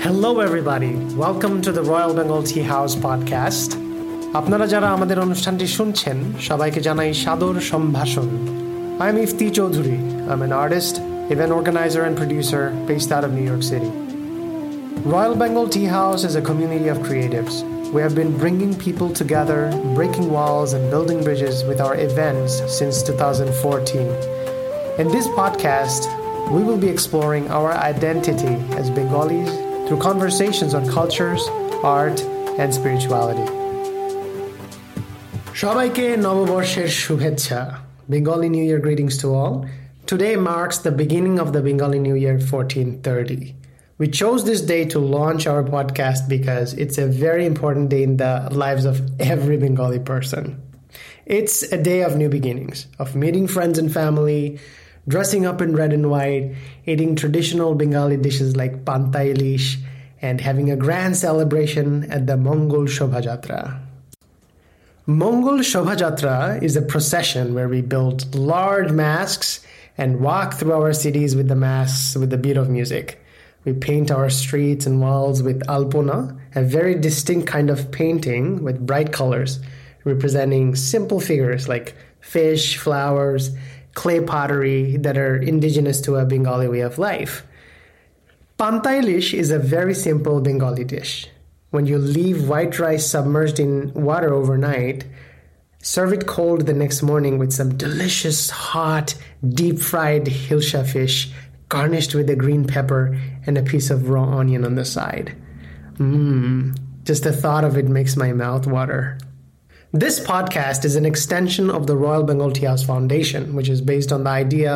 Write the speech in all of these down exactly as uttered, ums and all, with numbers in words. Hello everybody, welcome to the Royal Bengal Tea House podcast. আপনারা যারা আমাদের অনুষ্ঠানটি শুনছেন সবাইকে জানাই সাদর সম্ভাষণ. I am Ifti Chodhuri. I'm an artist, event organizer and producer based out of New York City. Royal Bengal Tea House is a community of creatives. We have been bringing people together, breaking walls and building bridges with our events since twenty fourteen. In this podcast, we will be exploring our identity as Bengalis through conversations on cultures, art and spirituality. সবাইকে নববর্ষের শুভেচ্ছা. Bengali New Year greetings to all. Today marks the beginning of the Bengali New Year fourteen thirty. We chose this day to launch our podcast because it's a very important day in the lives of every Bengali person. It's a day of new beginnings, of meeting friends and family, dressing up in red and white, eating traditional Bengali dishes like Panta Ilish, and having a grand celebration at the Mongol Shobhajatra. Mongol Shobhajatra is a procession where we build large masks and walk through our cities with the masks with the beat of music. We paint our streets and walls with alpona, a very distinct kind of painting with bright colors, representing simple figures like fish, flowers, clay pottery that are indigenous to a Bengali way of life. Panta Ilish is a very simple Bengali dish. When you leave white rice submerged in water overnight, serve it cold the next morning with some delicious, hot, deep-fried hilsa fish garnished with a green pepper and a piece of raw onion on the side. Mmm, just the thought of it makes my mouth water. This podcast is an extension of the Royal Bengal Tea House Foundation, which is based on the idea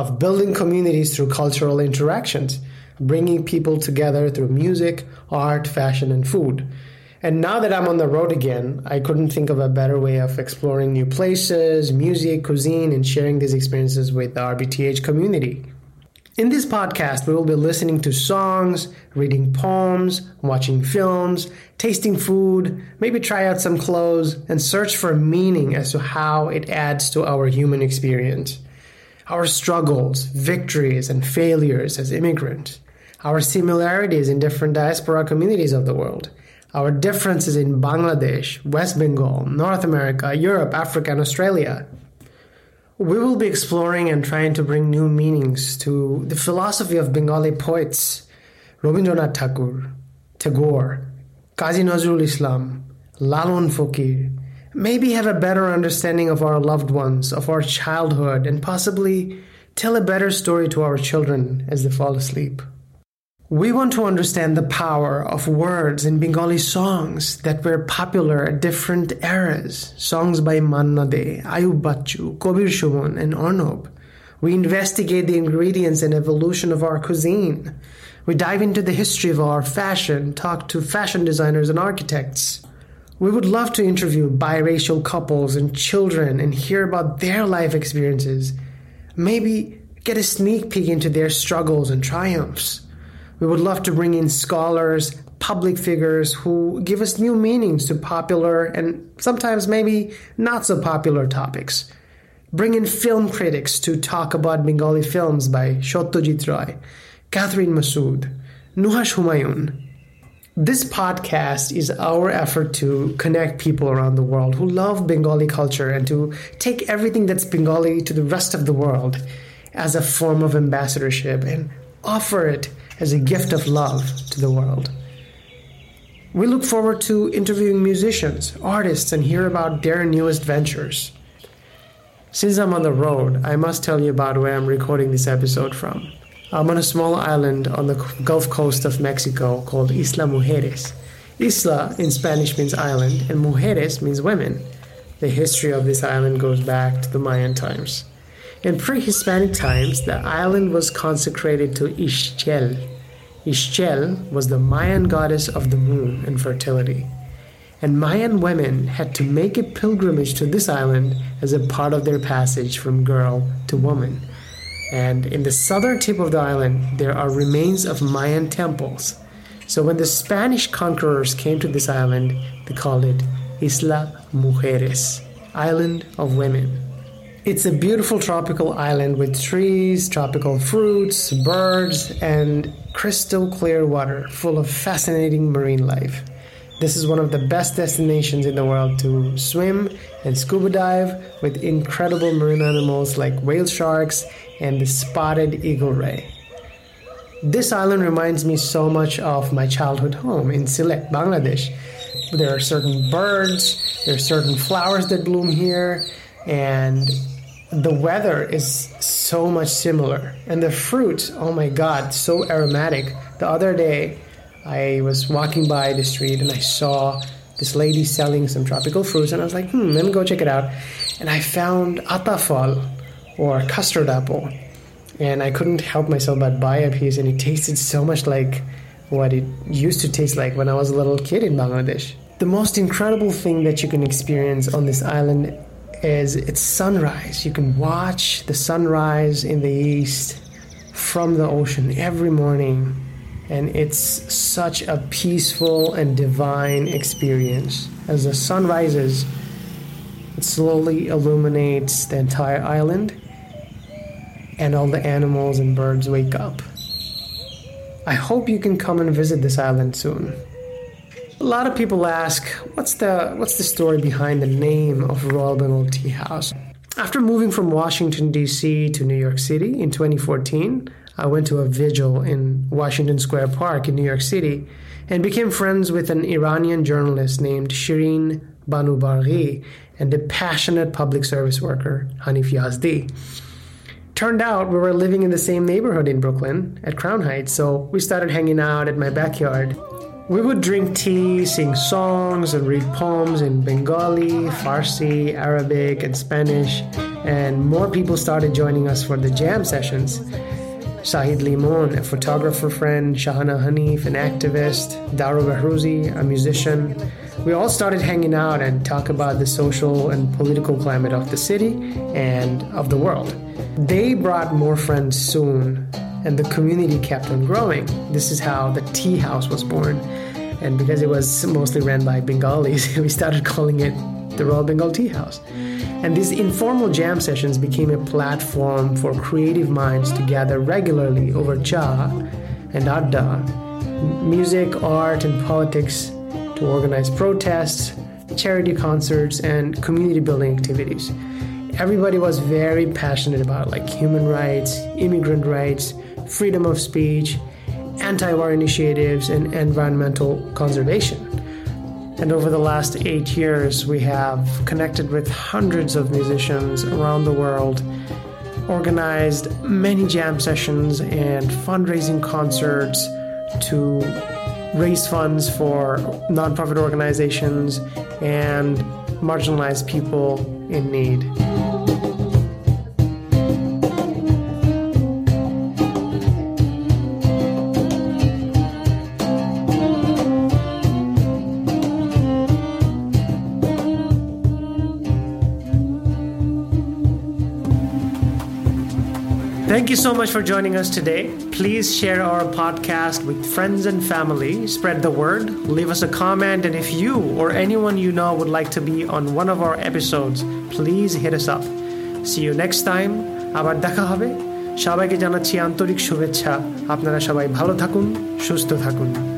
of building communities through cultural interactions, bringing people together through music, art, fashion, and food. And now that I'm on the road again, I couldn't think of a better way of exploring new places, music, cuisine, and sharing these experiences with the R B T H community. In this podcast, we will be listening to songs, reading poems, watching films, tasting food, maybe try out some clothes, and search for meaning as to how it adds to our human experience. Our struggles, victories, and failures as immigrants. Our similarities in different diaspora communities of the world, our differences in Bangladesh, West Bengal, North America, Europe, Africa, and Australia. We will be exploring and trying to bring new meanings to the philosophy of Bengali poets, Rabindranath Tagore, Tagore, Kazi Nazrul Islam, Lalon Fokir. Maybe have a better understanding of our loved ones, of our childhood, and possibly tell a better story to our children as they fall asleep. We want to understand the power of words in Bengali songs that were popular at different eras. Songs by Manna Dey, Ayub Bachchu, Kabir Suman, and Arnob. We investigate the ingredients and evolution of our cuisine. We dive into the history of our fashion, talk to fashion designers and architects. We would love to interview biracial couples and children and hear about their life experiences. Maybe get a sneak peek into their struggles and triumphs. We would love to bring in scholars, public figures who give us new meanings to popular and sometimes maybe not so popular topics. Bring in film critics to talk about Bengali films by Satyajit Ray, Catherine Masud, Nuhash Humayun. This podcast is our effort to connect people around the world who love Bengali culture and to take everything that's Bengali to the rest of the world as a form of ambassadorship and offer it as a gift of love to the world. We look forward to interviewing musicians, artists, and hear about their newest ventures. Since I'm on the road, I must tell you about where I'm recording this episode from. I'm on a small island on the Gulf Coast of Mexico called Isla Mujeres. Isla in Spanish means island, and mujeres means women. The history of this island goes back to the Mayan times. In pre-Hispanic times, the island was consecrated to Ixchel. Ixchel was the Mayan goddess of the moon and fertility. And Mayan women had to make a pilgrimage to this island as a part of their passage from girl to woman. And in the southern tip of the island, there are remains of Mayan temples. So when the Spanish conquerors came to this island, they called it Isla Mujeres, Island of Women. It's a beautiful tropical island with trees, tropical fruits, birds, and crystal clear water full of fascinating marine life. This is one of the best destinations in the world to swim and scuba dive with incredible marine animals like whale sharks and the spotted eagle ray. This island reminds me so much of my childhood home in Sylhet, Bangladesh. There are certain birds, there are certain flowers that bloom here, and the weather is so much similar. And the fruit, oh my God, so aromatic. The other day, I was walking by the street and I saw this lady selling some tropical fruits, and I was like, hmm, let me go check it out. And I found atafal, or custard apple, and I couldn't help myself but buy a piece, and it tasted so much like what it used to taste like when I was a little kid in Bangladesh. The most incredible thing that you can experience on this island is its sunrise. You can watch the sunrise in the east from the ocean every morning. And it's such a peaceful and divine experience. As the sun rises, it slowly illuminates the entire island, and all the animals and birds wake up. I hope you can come and visit this island soon. A lot of people ask, what's the what's the story behind the name of Royal Bengal Tea House? After moving from Washington, D C to New York City in twenty fourteen, I went to a vigil in Washington Square Park in New York City and became friends with an Iranian journalist named Shirin Banu Barri and a passionate public service worker, Hanif Yazdi. Turned out we were living in the same neighborhood in Brooklyn at Crown Heights, so we started hanging out at my backyard. We would drink tea, sing songs, and read poems in Bengali, Farsi, Arabic, and Spanish, and more people started joining us for the jam sessions. Shahid Limon, a photographer friend, Shahana Hanif, an activist, Daru Bahruzi, a musician. We all started hanging out and talk about the social and political climate of the city and of the world. They brought more friends soon, and the community kept on growing. This is how the tea house was born. And because it was mostly ran by Bengalis, we started calling it the Royal Bengal Tea House. And these informal jam sessions became a platform for creative minds to gather regularly over cha and adda, music, art, and politics, to organize protests, charity concerts, and community building activities. Everybody was very passionate about like human rights, immigrant rights, freedom of speech, anti-war initiatives, and environmental conservation. And over the last eight years, we have connected with hundreds of musicians around the world, organized many jam sessions and fundraising concerts to raise funds for nonprofit organizations and marginalized people in need. Thank you so much for joining us today. Please share our podcast with friends and family. Spread the word. Leave us a comment. And if you or anyone you know would like to be on one of our episodes, please hit us up. See you next time. Abar dekha hobe. Shobai ke janacchi antorik shubhechha. Apnara shobai bhalo thakun, shusto thakun.